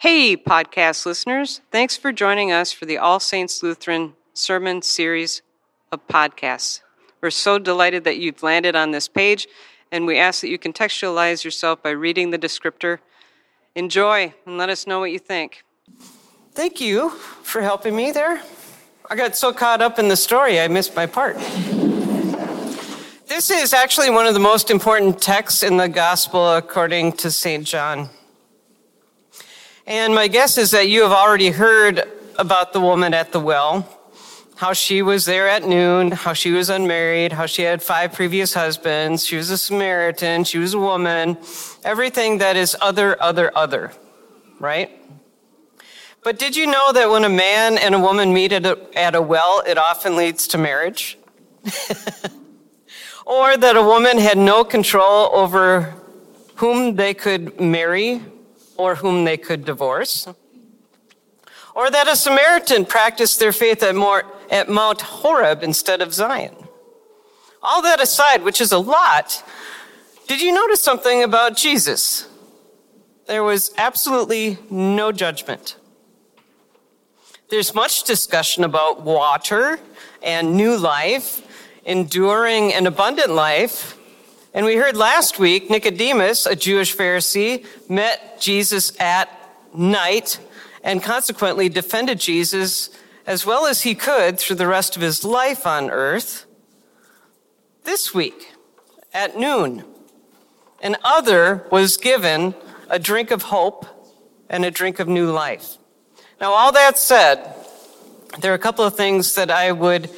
Hey, podcast listeners. Thanks for joining us for the All Saints Lutheran sermon series of podcasts. We're so delighted that you've landed on this page, and we ask that you contextualize yourself by reading the descriptor. Enjoy, and let us know what you think. Thank you for helping me there. I got so caught up in the story, I missed my part. This is actually one of the most important texts in the Gospel according to St. John. And my guess is that you have already heard about the woman at the well, how she was there at noon, how she was unmarried, how she had 5 previous husbands, she was a Samaritan, she was a woman, everything that is other, right? But did you know that when a man and a woman meet at a well, it often leads to marriage? Or that a woman had no control over whom they could marry or whom they could divorce, or that a Samaritan practiced their faith at Mount Horeb instead of Zion. All that aside, which is a lot, did you notice something about Jesus? There was absolutely no judgment. There's much discussion about water and new life, enduring and abundant life. And we heard last week, Nicodemus, a Jewish Pharisee, met Jesus at night and consequently defended Jesus as well as he could through the rest of his life on earth. This week, at noon, an other was given a drink of hope and a drink of new life. Now, all that said, there are a couple of things that I would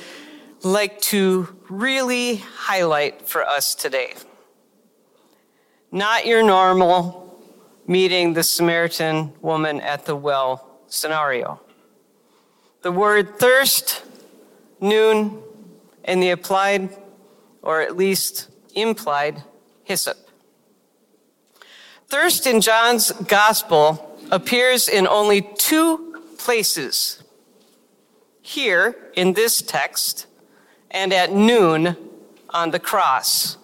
like to really highlight for us today. Not your normal meeting the Samaritan woman at the well scenario. The word thirst, noon, and the applied, or at least implied, hyssop. Thirst in John's gospel appears in only 2 places. Here, in this text, and at noon on the cross,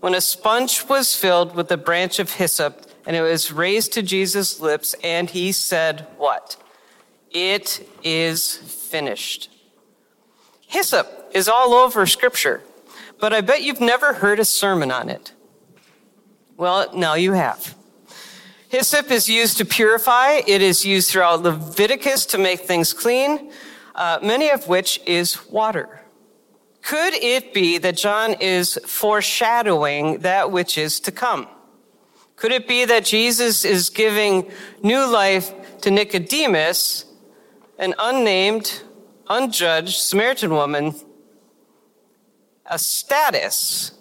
when a sponge was filled with a branch of hyssop and it was raised to Jesus' lips, and he said what? It is finished. Hyssop is all over Scripture, but I bet you've never heard a sermon on it. Well, now you have. Hyssop is used to purify. It is used throughout Leviticus to make things clean, many of which is water. Could it be that John is foreshadowing that which is to come? Could it be that Jesus is giving new life to Nicodemus, an unnamed, unjudged Samaritan woman, a status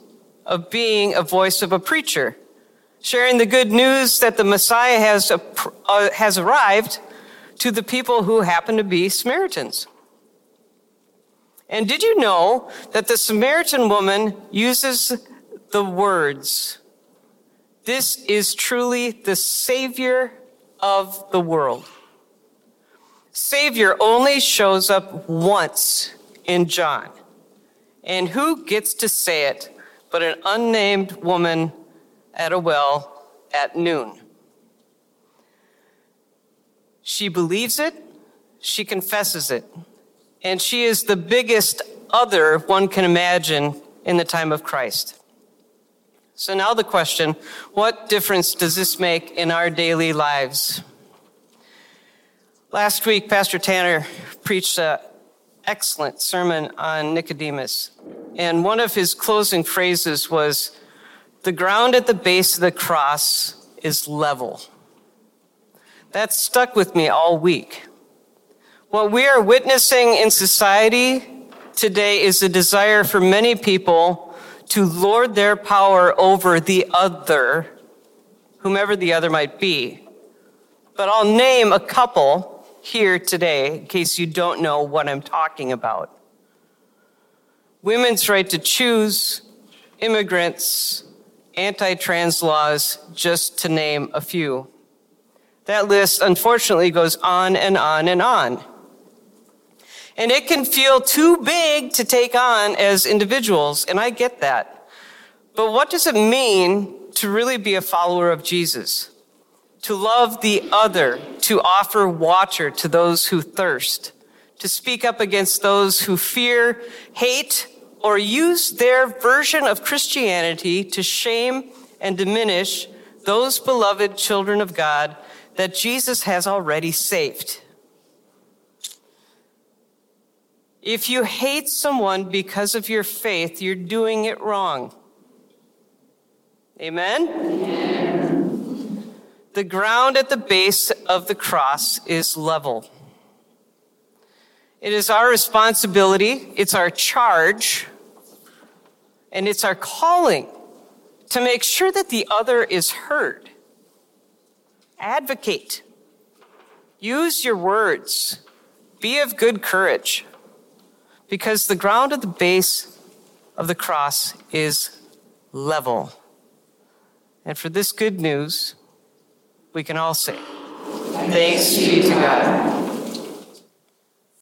of being a voice of a preacher, sharing the good news that the Messiah has arrived to the people who happen to be Samaritans? And did you know that the Samaritan woman uses the words, "This is truly the Savior of the world"? Savior only shows up once in John. And who gets to say it but an unnamed woman at a well at noon? She believes it, she confesses it. And she is the biggest other one can imagine in the time of Christ. So now the question, what difference does this make in our daily lives? Last week, Pastor Tanner preached an excellent sermon on Nicodemus. And one of his closing phrases was, "The ground at the base of the cross is level." That stuck with me all week. What we are witnessing in society today is a desire for many people to lord their power over the other, whomever the other might be. But I'll name a couple here today in case you don't know what I'm talking about. Women's right to choose, immigrants, anti-trans laws, just to name a few. That list, unfortunately, goes on and on and on. And it can feel too big to take on as individuals, and I get that. But what does it mean to really be a follower of Jesus? to love the other, to offer water to those who thirst, to speak up against those who fear, hate, or use their version of Christianity to shame and diminish those beloved children of God that Jesus has already saved. If you hate someone because of your faith, you're doing it wrong. Amen? Amen. The ground at the base of the cross is level. It is our responsibility, it's our charge, and it's our calling to make sure that the other is heard. Advocate. Use your words. Be of good courage. Because the ground at the base of the cross is level. And for this good news, we can all say, thanks be to God.